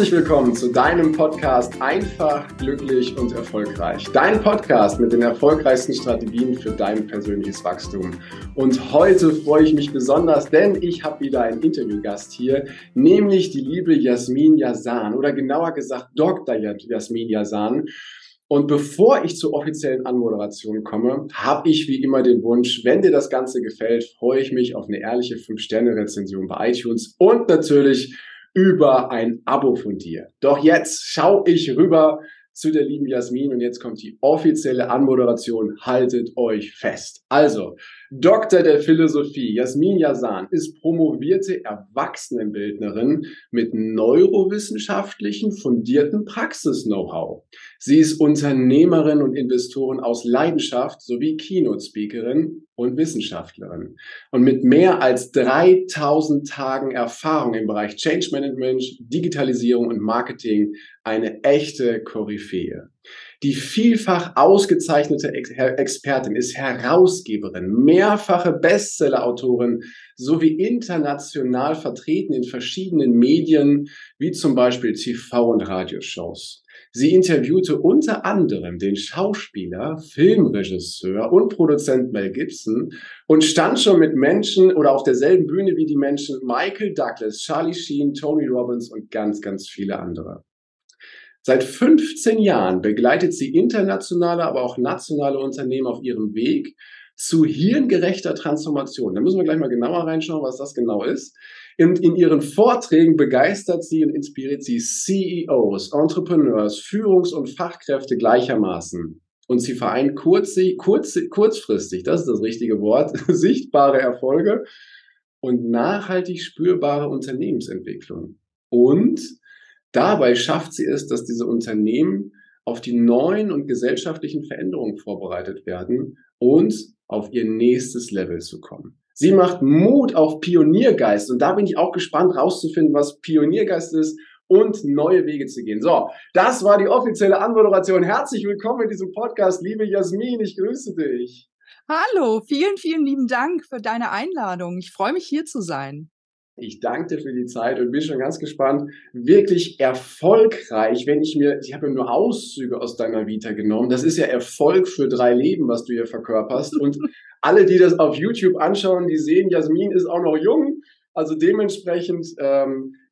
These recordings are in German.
Herzlich willkommen zu deinem Podcast Einfach, glücklich und erfolgreich. Dein Podcast mit den erfolgreichsten Strategien für dein persönliches Wachstum. Und heute freue ich mich besonders, denn ich habe wieder einen Interviewgast hier, nämlich die liebe Yasemin Yazan oder genauer gesagt Dr. Yasemin Yazan. Und bevor ich zur offiziellen Anmoderation komme, habe ich wie immer den Wunsch, wenn dir das Ganze gefällt, freue ich mich auf eine ehrliche 5-Sterne-Rezension bei iTunes und natürlich über ein Abo von dir. Doch jetzt schaue ich rüber zu der lieben Yasemin und jetzt kommt die offizielle Anmoderation. Haltet euch fest. Also, Doktor der Philosophie, Yasemin Yazan ist promovierte Erwachsenenbildnerin mit neurowissenschaftlichen fundierten Praxis-Know-how. Sie ist Unternehmerin und Investorin aus Leidenschaft sowie Keynote-Speakerin und Wissenschaftlerin. Und mit mehr als 3000 Tagen Erfahrung im Bereich Change Management, Digitalisierung und Marketing eine echte Koryphäe. Die vielfach ausgezeichnete Expertin ist Herausgeberin, mehrfache Bestseller-Autorin sowie international vertreten in verschiedenen Medien wie zum Beispiel TV- und Radioshows. Sie interviewte unter anderem den Schauspieler, Filmregisseur und Produzent Mel Gibson und stand schon mit Menschen oder auf derselben Bühne wie die Menschen Michael Douglas, Charlie Sheen, Tony Robbins und ganz, ganz viele andere. Seit 15 Jahren begleitet sie internationale, aber auch nationale Unternehmen auf ihrem Weg zu hirngerechter Transformation. Da müssen wir gleich mal genauer reinschauen, was das genau ist. In ihren Vorträgen begeistert sie und inspiriert sie CEOs, Entrepreneurs, Führungs- und Fachkräfte gleichermaßen. Und sie vereint kurzfristig, das ist das richtige Wort, sichtbare Erfolge und nachhaltig spürbare Unternehmensentwicklung. Und dabei schafft sie es, dass diese Unternehmen auf die neuen und gesellschaftlichen Veränderungen vorbereitet werden und auf ihr nächstes Level zu kommen. Sie macht Mut auf Pioniergeist und da bin ich auch gespannt rauszufinden, was Pioniergeist ist und neue Wege zu gehen. So, das war die offizielle Anmoderation. Herzlich willkommen in diesem Podcast, liebe Yasemin, ich grüße dich. Hallo, vielen, vielen lieben Dank für deine Einladung. Ich freue mich, hier zu sein. Ich danke dir für die Zeit und bin schon ganz gespannt, wirklich erfolgreich, ich habe nur Auszüge aus deiner Vita genommen, das ist ja Erfolg für 3 Leben, was du hier verkörperst und alle, die das auf YouTube anschauen, die sehen, Yasemin ist auch noch jung, also dementsprechend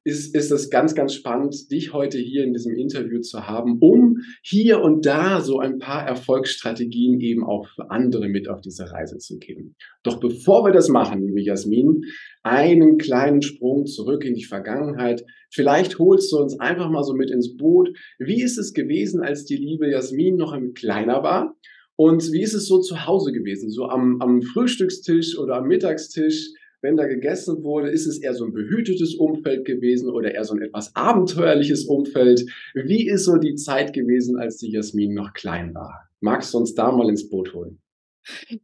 ist das ganz, ganz spannend, dich heute hier in diesem Interview zu haben, um hier und da so ein paar Erfolgsstrategien eben auch für andere mit auf diese Reise zu geben. Doch bevor wir das machen, liebe Yasemin, einen kleinen Sprung zurück in die Vergangenheit. Vielleicht holst du uns einfach mal so mit ins Boot. Wie ist es gewesen, als die liebe Yasemin noch kleiner war? Und wie ist es so zu Hause gewesen, so am Frühstückstisch oder am Mittagstisch? Wenn da gegessen wurde, ist es eher so ein behütetes Umfeld gewesen oder eher so ein etwas abenteuerliches Umfeld? Wie ist so die Zeit gewesen, als die Yasemin noch klein war? Magst du uns da mal ins Boot holen?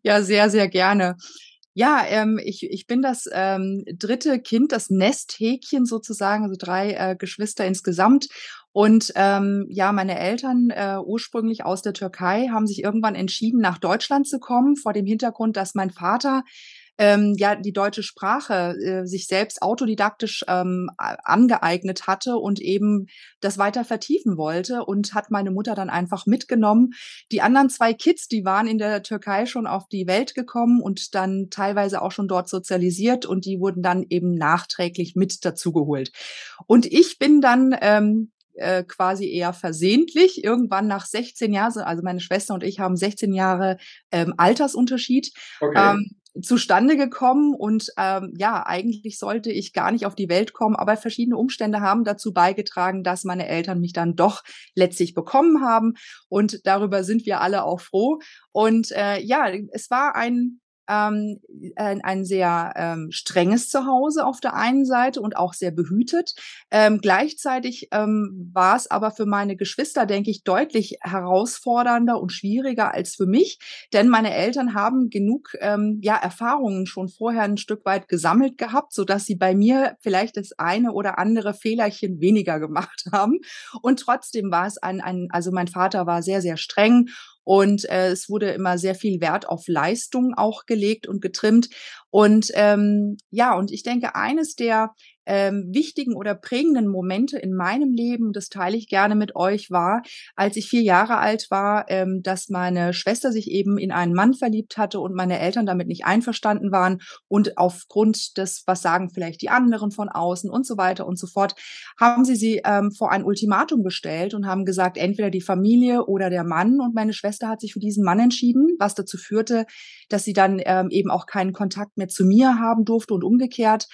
Ja, sehr, sehr gerne. Ja, ich bin das 3. Kind, das Nesthäkchen sozusagen, also 3 Geschwister insgesamt. Und ja, meine Eltern, ursprünglich aus der Türkei, haben sich irgendwann entschieden, nach Deutschland zu kommen, vor dem Hintergrund, dass mein Vater ja die deutsche Sprache sich selbst autodidaktisch angeeignet hatte und eben das weiter vertiefen wollte und hat meine Mutter dann einfach mitgenommen. Die anderen 2 Kids, die waren in der Türkei schon auf die Welt gekommen und dann teilweise auch schon dort sozialisiert und die wurden dann eben nachträglich mit dazugeholt. Und ich bin dann quasi eher versehentlich irgendwann nach 16 Jahren, also meine Schwester und ich haben 16 Jahre Altersunterschied. Okay. Zustande gekommen und ja, eigentlich sollte ich gar nicht auf die Welt kommen, aber verschiedene Umstände haben dazu beigetragen, dass meine Eltern mich dann doch letztlich bekommen haben und darüber sind wir alle auch froh und ja, es war ein sehr strenges Zuhause auf der einen Seite und auch sehr behütet. Gleichzeitig war es aber für meine Geschwister, denke ich, deutlich herausfordernder und schwieriger als für mich, denn meine Eltern haben genug ja, Erfahrungen schon vorher ein Stück weit gesammelt gehabt, sodass sie bei mir vielleicht das eine oder andere Fehlerchen weniger gemacht haben. Und trotzdem war es also mein Vater war sehr, sehr streng. Und es wurde immer sehr viel Wert auf Leistung auch gelegt und getrimmt. Und ja, und ich denke, eines der wichtigen oder prägenden Momente in meinem Leben, das teile ich gerne mit euch, war, als ich 4 Jahre alt war, dass meine Schwester sich eben in einen Mann verliebt hatte und meine Eltern damit nicht einverstanden waren und aufgrund des, was sagen vielleicht die anderen von außen und so weiter und so fort, haben sie vor ein Ultimatum gestellt und haben gesagt, entweder die Familie oder der Mann, und meine Schwester hat sich für diesen Mann entschieden, was dazu führte, dass sie dann eben auch keinen Kontakt mehr zu mir haben durfte und umgekehrt.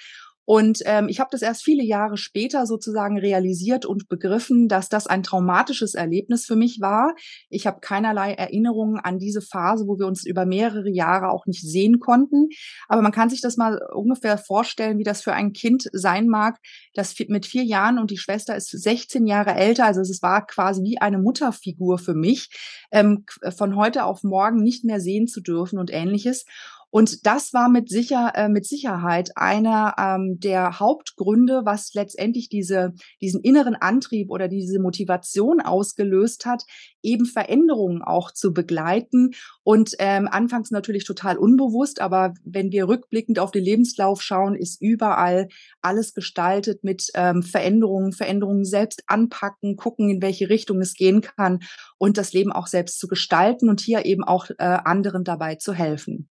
Und ich habe das erst viele Jahre später sozusagen realisiert und begriffen, dass das ein traumatisches Erlebnis für mich war. Ich habe keinerlei Erinnerungen an diese Phase, wo wir uns über mehrere Jahre auch nicht sehen konnten. Aber man kann sich das mal ungefähr vorstellen, wie das für ein Kind sein mag, das mit 4 Jahren, und die Schwester ist 16 Jahre älter, also es war quasi wie eine Mutterfigur für mich, von heute auf morgen nicht mehr sehen zu dürfen und Ähnliches. Und das war mit Sicherheit einer der Hauptgründe, was letztendlich diesen inneren Antrieb oder diese Motivation ausgelöst hat, eben Veränderungen auch zu begleiten. Und anfangs natürlich total unbewusst, aber wenn wir rückblickend auf den Lebenslauf schauen, ist überall alles gestaltet mit Veränderungen selbst anpacken, gucken, in welche Richtung es gehen kann und das Leben auch selbst zu gestalten und hier eben auch anderen dabei zu helfen.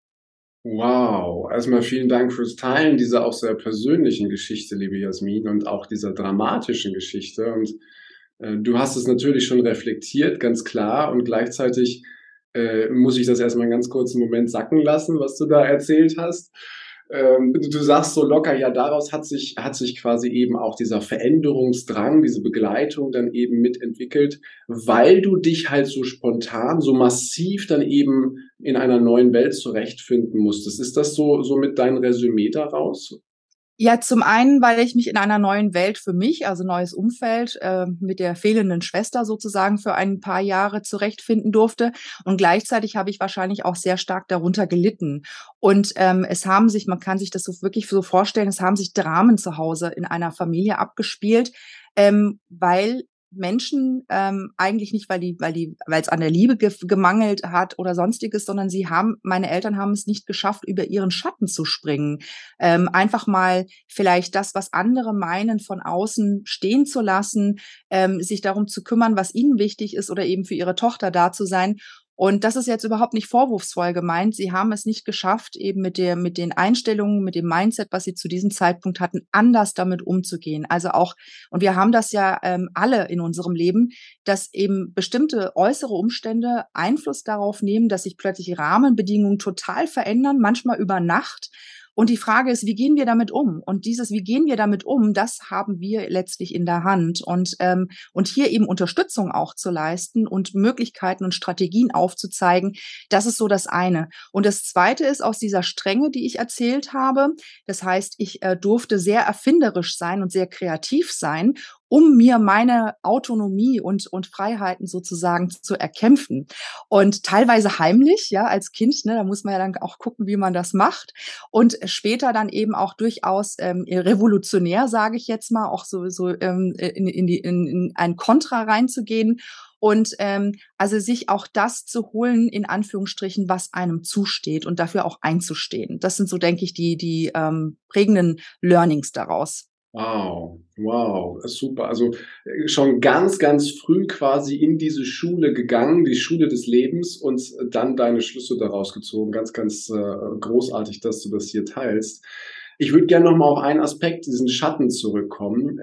Wow, erstmal vielen Dank fürs Teilen dieser auch sehr persönlichen Geschichte, liebe Yasemin, und auch dieser dramatischen Geschichte. Und du hast es natürlich schon reflektiert, ganz klar, und gleichzeitig muss ich das erstmal einen ganz kurzen Moment sacken lassen, was du da erzählt hast. Du sagst so locker, ja, daraus hat sich quasi eben auch dieser Veränderungsdrang, diese Begleitung dann eben mitentwickelt, weil du dich halt so spontan, so massiv dann eben in einer neuen Welt zurechtfinden musstest. Ist das so mit deinem Resümee daraus? Ja, zum einen, weil ich mich in einer neuen Welt für mich, also neues Umfeld, mit der fehlenden Schwester sozusagen für ein paar Jahre zurechtfinden durfte, und gleichzeitig habe ich wahrscheinlich auch sehr stark darunter gelitten. Und man kann sich das so wirklich so vorstellen, es haben sich Dramen zu Hause in einer Familie abgespielt, weil Menschen eigentlich nicht, weil es an der Liebe gemangelt hat oder sonstiges, sondern meine Eltern haben es nicht geschafft, über ihren Schatten zu springen. Einfach mal vielleicht das, was andere meinen, von außen stehen zu lassen, sich darum zu kümmern, was ihnen wichtig ist oder eben für ihre Tochter da zu sein. Und das ist jetzt überhaupt nicht vorwurfsvoll gemeint. Sie haben es nicht geschafft, eben mit den Einstellungen, mit dem Mindset, was sie zu diesem Zeitpunkt hatten, anders damit umzugehen. Also auch, und wir haben das ja alle in unserem Leben, dass eben bestimmte äußere Umstände Einfluss darauf nehmen, dass sich plötzlich Rahmenbedingungen total verändern, manchmal über Nacht. Und die Frage ist, wie gehen wir damit um? Und dieses, wie gehen wir damit um, das haben wir letztlich in der Hand. Und hier eben Unterstützung auch zu leisten und Möglichkeiten und Strategien aufzuzeigen, das ist so das eine. Und das zweite ist aus dieser Strenge, die ich erzählt habe. Das heißt, ich durfte sehr erfinderisch sein und sehr kreativ sein, um mir meine Autonomie und Freiheiten sozusagen zu erkämpfen. Und teilweise heimlich, ja, als Kind, ne, da muss man ja dann auch gucken, wie man das macht. Und später dann eben auch durchaus revolutionär, sage ich jetzt mal, auch in ein Kontra reinzugehen. Und also sich auch das zu holen, in Anführungsstrichen, was einem zusteht und dafür auch einzustehen. Das sind so, denke ich, die prägenden Learnings daraus. Wow, super. Also schon ganz, ganz früh quasi in diese Schule gegangen, die Schule des Lebens, und dann deine Schlüsse daraus gezogen. Ganz, ganz großartig, dass du das hier teilst. Ich würde gerne nochmal auf einen Aspekt, diesen Schatten, zurückkommen.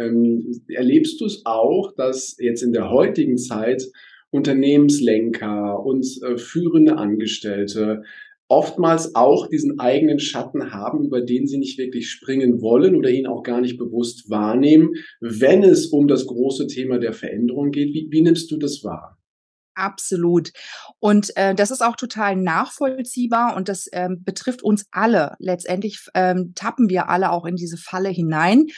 Erlebst du es auch, dass jetzt in der heutigen Zeit Unternehmenslenker und führende Angestellte oftmals auch diesen eigenen Schatten haben, über den sie nicht wirklich springen wollen oder ihn auch gar nicht bewusst wahrnehmen, wenn es um das große Thema der Veränderung geht? Wie nimmst du das wahr? Absolut. Und das ist auch total nachvollziehbar, und das betrifft uns alle. Letztendlich tappen wir alle auch in diese Falle hinein.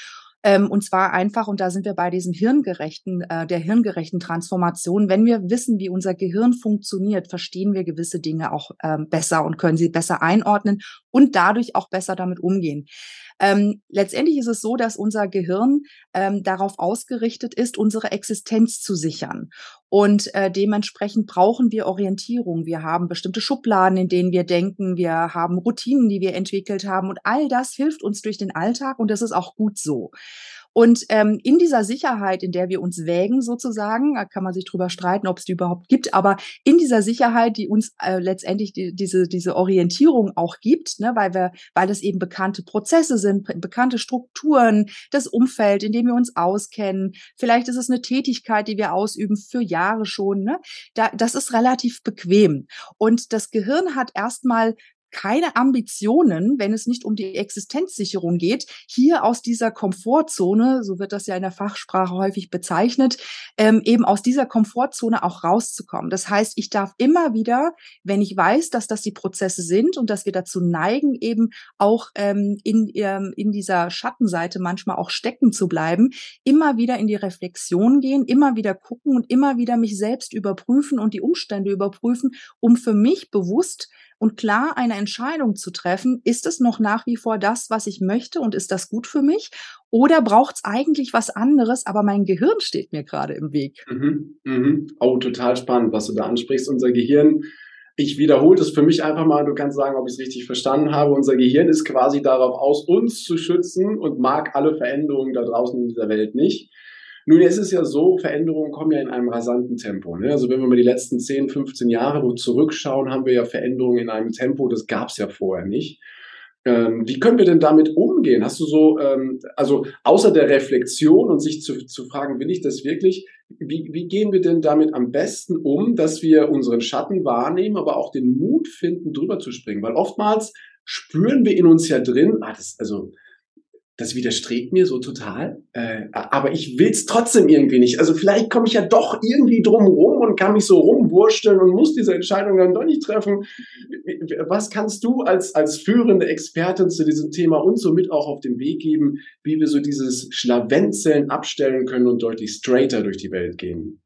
Und zwar einfach, und da sind wir bei diesem der hirngerechten Transformation. Wenn wir wissen, wie unser Gehirn funktioniert, verstehen wir gewisse Dinge auch besser und können sie besser einordnen und dadurch auch besser damit umgehen. Letztendlich ist es so, dass unser Gehirn darauf ausgerichtet ist, unsere Existenz zu sichern. Und dementsprechend brauchen wir Orientierung. Wir haben bestimmte Schubladen, in denen wir denken. Wir haben Routinen, die wir entwickelt haben. Und all das hilft uns durch den Alltag. Und das ist auch gut so. Und in dieser Sicherheit, in der wir uns wägen sozusagen, da kann man sich drüber streiten, ob es die überhaupt gibt, aber in dieser Sicherheit, die uns letztendlich diese Orientierung auch gibt, ne, weil es eben bekannte Prozesse sind, bekannte Strukturen, das Umfeld, in dem wir uns auskennen, vielleicht ist es eine Tätigkeit, die wir ausüben für Jahre schon, ne? Das ist relativ bequem. Und das Gehirn hat erstmal keine Ambitionen, wenn es nicht um die Existenzsicherung geht, hier aus dieser Komfortzone, so wird das ja in der Fachsprache häufig bezeichnet, eben aus dieser Komfortzone auch rauszukommen. Das heißt, ich darf immer wieder, wenn ich weiß, dass das die Prozesse sind und dass wir dazu neigen, eben auch in dieser Schattenseite manchmal auch stecken zu bleiben, immer wieder in die Reflexion gehen, immer wieder gucken und immer wieder mich selbst überprüfen und die Umstände überprüfen, um für mich bewusst und klar eine Entscheidung zu treffen, ist es noch nach wie vor das, was ich möchte und ist das gut für mich oder braucht es eigentlich was anderes, aber mein Gehirn steht mir gerade im Weg. Mhm, mhm. Oh, total spannend, was du da ansprichst. Unser Gehirn, ich wiederhole das für mich einfach mal, du kannst sagen, ob ich es richtig verstanden habe, unser Gehirn ist quasi darauf aus, uns zu schützen und mag alle Veränderungen da draußen in dieser Welt nicht. Nun, es ist ja so, Veränderungen kommen ja in einem rasanten Tempo. Ne? Also wenn wir mal die letzten 10, 15 Jahre zurückschauen, haben wir ja Veränderungen in einem Tempo, das gab es ja vorher nicht. Wie können wir denn damit umgehen? Hast du so, also außer der Reflexion und sich zu fragen, will ich das wirklich, wie gehen wir denn damit am besten um, dass wir unseren Schatten wahrnehmen, aber auch den Mut finden, drüber zu springen? Weil oftmals spüren wir in uns ja drin, das widerstrebt mir so total, aber ich will es trotzdem irgendwie nicht. Also vielleicht komme ich ja doch irgendwie drum rum und kann mich so rumwursteln und muss diese Entscheidung dann doch nicht treffen. Was kannst du als führende Expertin zu diesem Thema und somit auch auf den Weg geben, wie wir so dieses Schlawenzeln abstellen können und deutlich straighter durch die Welt gehen?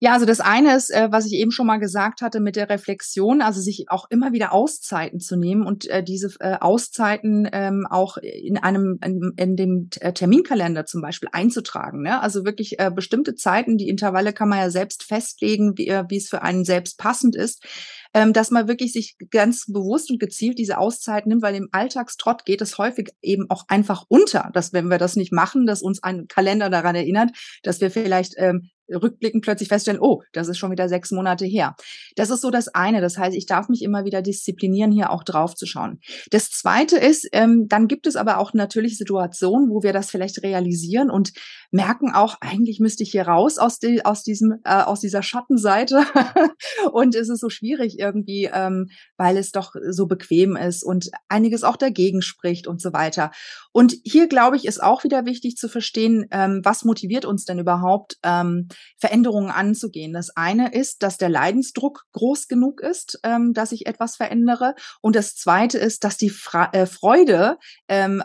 Ja, also das eine ist, was ich eben schon mal gesagt hatte mit der Reflexion, also sich auch immer wieder Auszeiten zu nehmen und diese Auszeiten auch in dem Terminkalender zum Beispiel einzutragen, ne? Also wirklich bestimmte Zeiten, die Intervalle kann man ja selbst festlegen, wie es für einen selbst passend ist, dass man wirklich sich ganz bewusst und gezielt diese Auszeit nimmt, weil im Alltagstrott geht es häufig eben auch einfach unter, dass wenn wir das nicht machen, dass uns ein Kalender daran erinnert, dass wir vielleicht rückblickend plötzlich feststellen, oh, das ist schon wieder 6 Monate her. Das ist so das eine. Das heißt, ich darf mich immer wieder disziplinieren, hier auch drauf zu schauen. Das zweite ist, dann gibt es aber auch natürlich Situationen, wo wir das vielleicht realisieren und merken auch, eigentlich müsste ich hier raus aus dieser Schattenseite und es ist so schwierig irgendwie, weil es doch so bequem ist und einiges auch dagegen spricht und so weiter. Und hier, glaube ich, ist auch wieder wichtig zu verstehen, was motiviert uns denn überhaupt, Veränderungen anzugehen. Das eine ist, dass der Leidensdruck groß genug ist, dass ich etwas verändere. Und das zweite ist, dass die Freude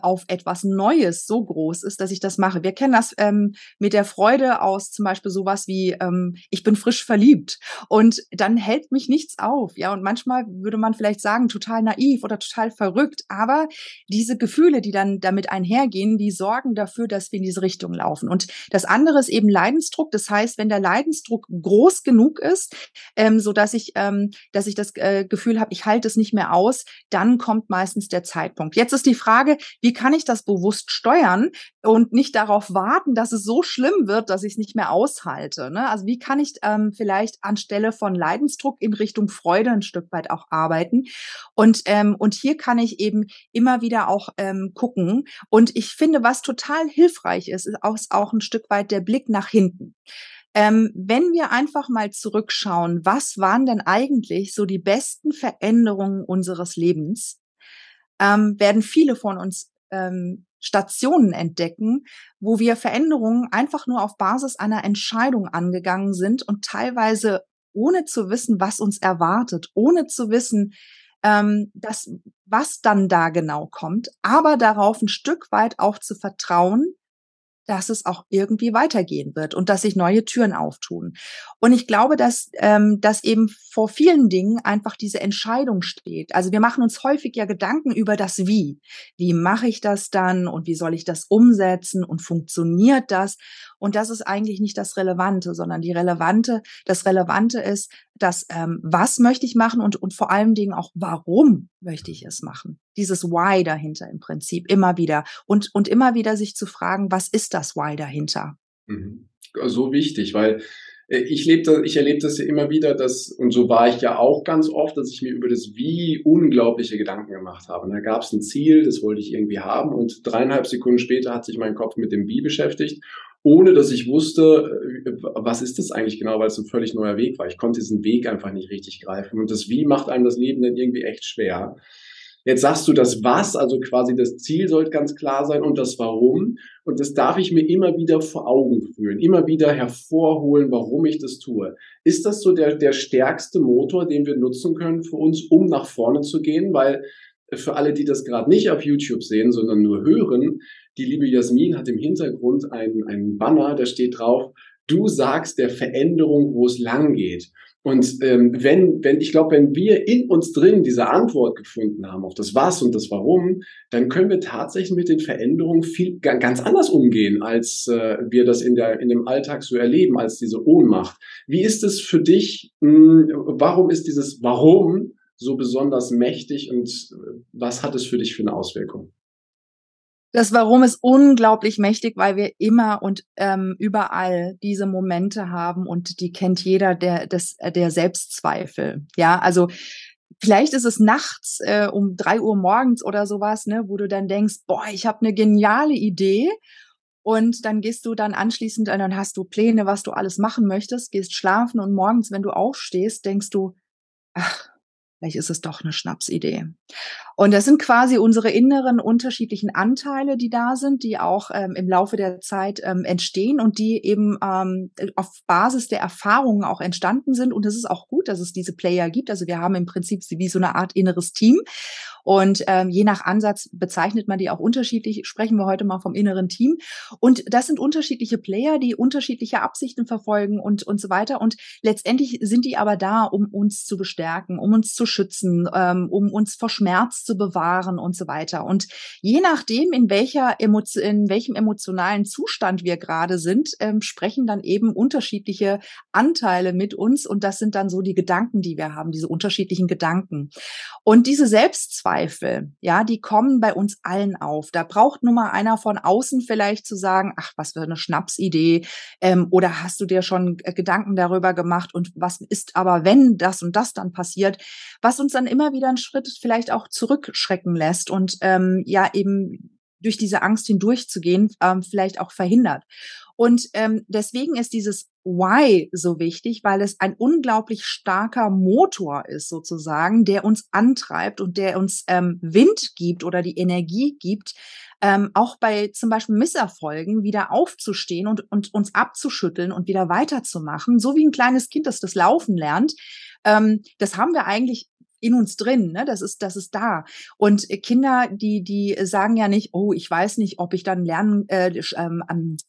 auf etwas Neues so groß ist, dass ich das mache. Wir kennen das mit der Freude aus zum Beispiel sowas wie, ich bin frisch verliebt und dann hält mich nichts auf. Ja, und manchmal würde man vielleicht sagen, total naiv oder total verrückt, aber diese Gefühle, die dann damit einhergehen, die sorgen dafür, dass wir in diese Richtung laufen. Und das andere ist eben Leidensdruck. Das heißt, wenn der Leidensdruck groß genug ist, sodass ich das Gefühl habe, ich halte es nicht mehr aus, dann kommt meistens der Zeitpunkt. Jetzt ist die Frage, wie kann ich das bewusst steuern und nicht darauf warten, dass es so schlimm wird, dass ich es nicht mehr aushalte, ne? Also wie kann ich vielleicht anstelle von Leidensdruck in Richtung Freude ein Stück weit auch arbeiten? Und hier kann ich eben immer wieder auch gucken. Und ich finde, was total hilfreich ist, ist auch ein Stück weit der Blick nach hinten. Wenn wir einfach mal zurückschauen, was waren denn eigentlich so die besten Veränderungen unseres Lebens, werden viele von uns Stationen entdecken, wo wir Veränderungen einfach nur auf Basis einer Entscheidung angegangen sind und teilweise ohne zu wissen, was uns erwartet, ohne zu wissen, was dann da genau kommt, aber darauf ein Stück weit auch zu vertrauen, dass es auch irgendwie weitergehen wird und dass sich neue Türen auftun. Und ich glaube, dass eben vor vielen Dingen einfach diese Entscheidung steht. Also wir machen uns häufig ja Gedanken über das Wie. Wie mache ich das dann und wie soll ich das umsetzen und funktioniert das? Und das ist eigentlich nicht das Relevante, sondern das Relevante ist, dass was möchte ich machen und vor allen Dingen auch, warum möchte ich es machen? Dieses Why dahinter im Prinzip immer wieder und immer wieder sich zu fragen, was ist das Why dahinter? Mhm. So wichtig, weil ich erlebe das ja immer wieder, dass, und so war ich ja auch ganz oft, dass ich mir über das Wie unglaubliche Gedanken gemacht habe. Und da gab es ein Ziel, das wollte ich irgendwie haben und 3,5 Sekunden später hat sich mein Kopf mit dem Wie beschäftigt, ohne dass ich wusste, was ist das eigentlich genau, weil es ein völlig neuer Weg war. Ich konnte diesen Weg einfach nicht richtig greifen und das Wie macht einem das Leben dann irgendwie echt schwer. Jetzt sagst du das Was, also quasi das Ziel sollte ganz klar sein und das Warum. Und das darf ich mir immer wieder vor Augen führen, immer wieder hervorholen, warum ich das tue. Ist das so der stärkste Motor, den wir nutzen können für uns, um nach vorne zu gehen? Weil für alle, die das gerade nicht auf YouTube sehen, sondern nur hören, die liebe Yasemin hat im Hintergrund einen Banner, da steht drauf, du sagst der Veränderung, wo es lang geht. Und wenn wir in uns drin diese Antwort gefunden haben auf das Was und das Warum, dann können wir tatsächlich mit den Veränderungen ganz anders umgehen, als wir das in dem Alltag so erleben, als diese Ohnmacht. Wie ist es für dich, warum ist dieses Warum so besonders mächtig und was hat es für dich für eine Auswirkung? Das Warum ist unglaublich mächtig, weil wir immer und überall diese Momente haben und die kennt jeder, der Selbstzweifel. Ja, also vielleicht ist es nachts um 3 Uhr morgens oder sowas, ne, wo du dann denkst, boah, ich habe eine geniale Idee. Und dann gehst du dann anschließend, dann hast du Pläne, was du alles machen möchtest, gehst schlafen und morgens, wenn du aufstehst, denkst du, ach, vielleicht ist es doch eine Schnapsidee. Und das sind quasi unsere inneren unterschiedlichen Anteile, die da sind, die auch im Laufe der Zeit entstehen und die eben auf Basis der Erfahrungen auch entstanden sind. Und es ist auch gut, dass es diese Player gibt. Also wir haben im Prinzip wie so eine Art inneres Team. Und je nach Ansatz bezeichnet man die auch unterschiedlich. Sprechen wir heute mal vom inneren Team. Und das sind unterschiedliche Player, die unterschiedliche Absichten verfolgen und so weiter. Und letztendlich sind die aber da, um uns zu bestärken, um uns zu schützen, um uns vor Schmerz zu bewahren und so weiter. Und je nachdem, in welchem emotionalen Zustand wir gerade sind, sprechen dann eben unterschiedliche Anteile mit uns. Und das sind dann so die Gedanken, die wir haben, diese unterschiedlichen Gedanken. Und diese Selbstzweifel, ja, die kommen bei uns allen auf. Da braucht nur mal einer von außen vielleicht zu sagen, ach, was für eine Schnapsidee, oder hast du dir schon Gedanken darüber gemacht und was ist aber, wenn das und das dann passiert, was uns dann immer wieder einen Schritt vielleicht auch zurückschrecken lässt und ja eben durch diese Angst hindurchzugehen, vielleicht auch verhindert. Und deswegen ist dieses Why so wichtig, weil es ein unglaublich starker Motor ist sozusagen, der uns antreibt und der uns Wind gibt oder die Energie gibt, auch bei zum Beispiel Misserfolgen wieder aufzustehen und uns abzuschütteln und wieder weiterzumachen, so wie ein kleines Kind, das Laufen lernt. Das haben wir eigentlich in uns drin, ne? Das ist da. Und Kinder, die sagen ja nicht, oh, ich weiß nicht, ob ich dann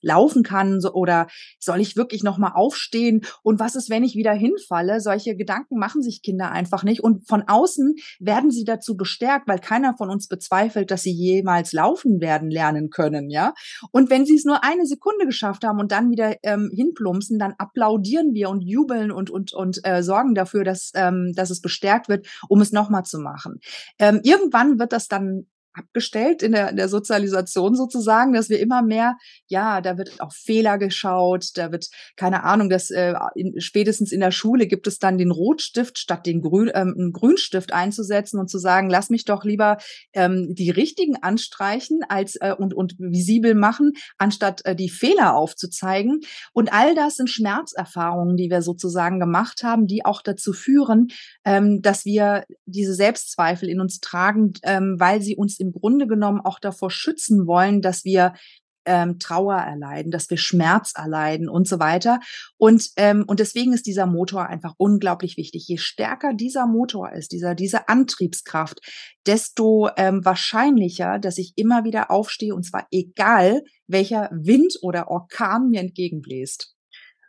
laufen kann oder soll ich wirklich nochmal aufstehen und was ist, wenn ich wieder hinfalle? Solche Gedanken machen sich Kinder einfach nicht und von außen werden sie dazu bestärkt, weil keiner von uns bezweifelt, dass sie jemals laufen werden lernen können, ja? Und wenn sie es nur eine Sekunde geschafft haben und dann wieder hinplumpsen, dann applaudieren wir und jubeln und sorgen dafür, dass es bestärkt wird, um es nochmal zu machen. Irgendwann wird das dann abgestellt in der Sozialisation sozusagen, dass wir immer mehr, ja, da wird auf Fehler geschaut, da wird, keine Ahnung, dass spätestens in der Schule gibt es dann den Rotstift statt den einen Grünstift einzusetzen und zu sagen, lass mich doch lieber die richtigen anstreichen als und visibel machen, anstatt die Fehler aufzuzeigen. Und all das sind Schmerzerfahrungen, die wir sozusagen gemacht haben, die auch dazu führen, dass wir diese Selbstzweifel in uns tragen, weil sie uns im Grunde genommen auch davor schützen wollen, dass wir Trauer erleiden, dass wir Schmerz erleiden und so weiter. Und deswegen ist dieser Motor einfach unglaublich wichtig. Je stärker dieser Motor ist, diese Antriebskraft, desto wahrscheinlicher, dass ich immer wieder aufstehe, und zwar egal, welcher Wind oder Orkan mir entgegenbläst.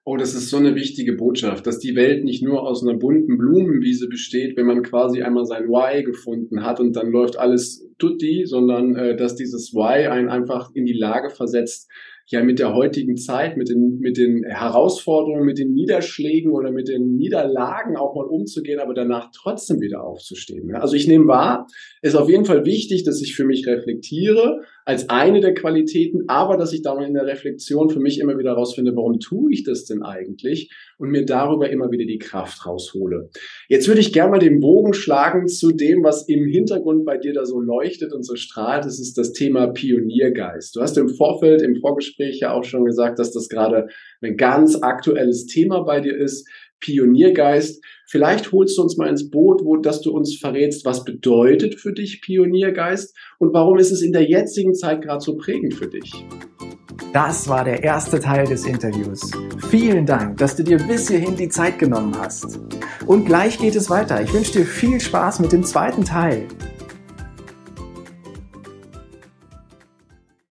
Oh, das ist so eine wichtige Botschaft, dass die Welt nicht nur aus einer bunten Blumenwiese besteht, wenn man quasi einmal sein Why gefunden hat und dann läuft alles tutti, sondern dass dieses Why einen einfach in die Lage versetzt, ja mit der heutigen Zeit, mit den Herausforderungen, mit den Niederschlägen oder mit den Niederlagen auch mal umzugehen, aber danach trotzdem wieder aufzustehen. Also ich nehme wahr, ist auf jeden Fall wichtig, dass ich für mich reflektiere als eine der Qualitäten, aber dass ich dann in der Reflexion für mich immer wieder rausfinde, warum tue ich das denn eigentlich und mir darüber immer wieder die Kraft raushole. Jetzt würde ich gerne mal den Bogen schlagen zu dem, was im Hintergrund bei dir da so leuchtet und so strahlt. Das ist das Thema Pioniergeist. Du hast im Vorfeld, im Vorgespräch ja auch schon gesagt, dass das gerade ein ganz aktuelles Thema bei dir ist. Pioniergeist. Vielleicht holst du uns mal ins Boot, dass du uns verrätst, was bedeutet für dich Pioniergeist und warum ist es in der jetzigen Zeit gerade so prägend für dich? Das war der erste Teil des Interviews. Vielen Dank, dass du dir bis hierhin die Zeit genommen hast. Und gleich geht es weiter. Ich wünsche dir viel Spaß mit dem zweiten Teil.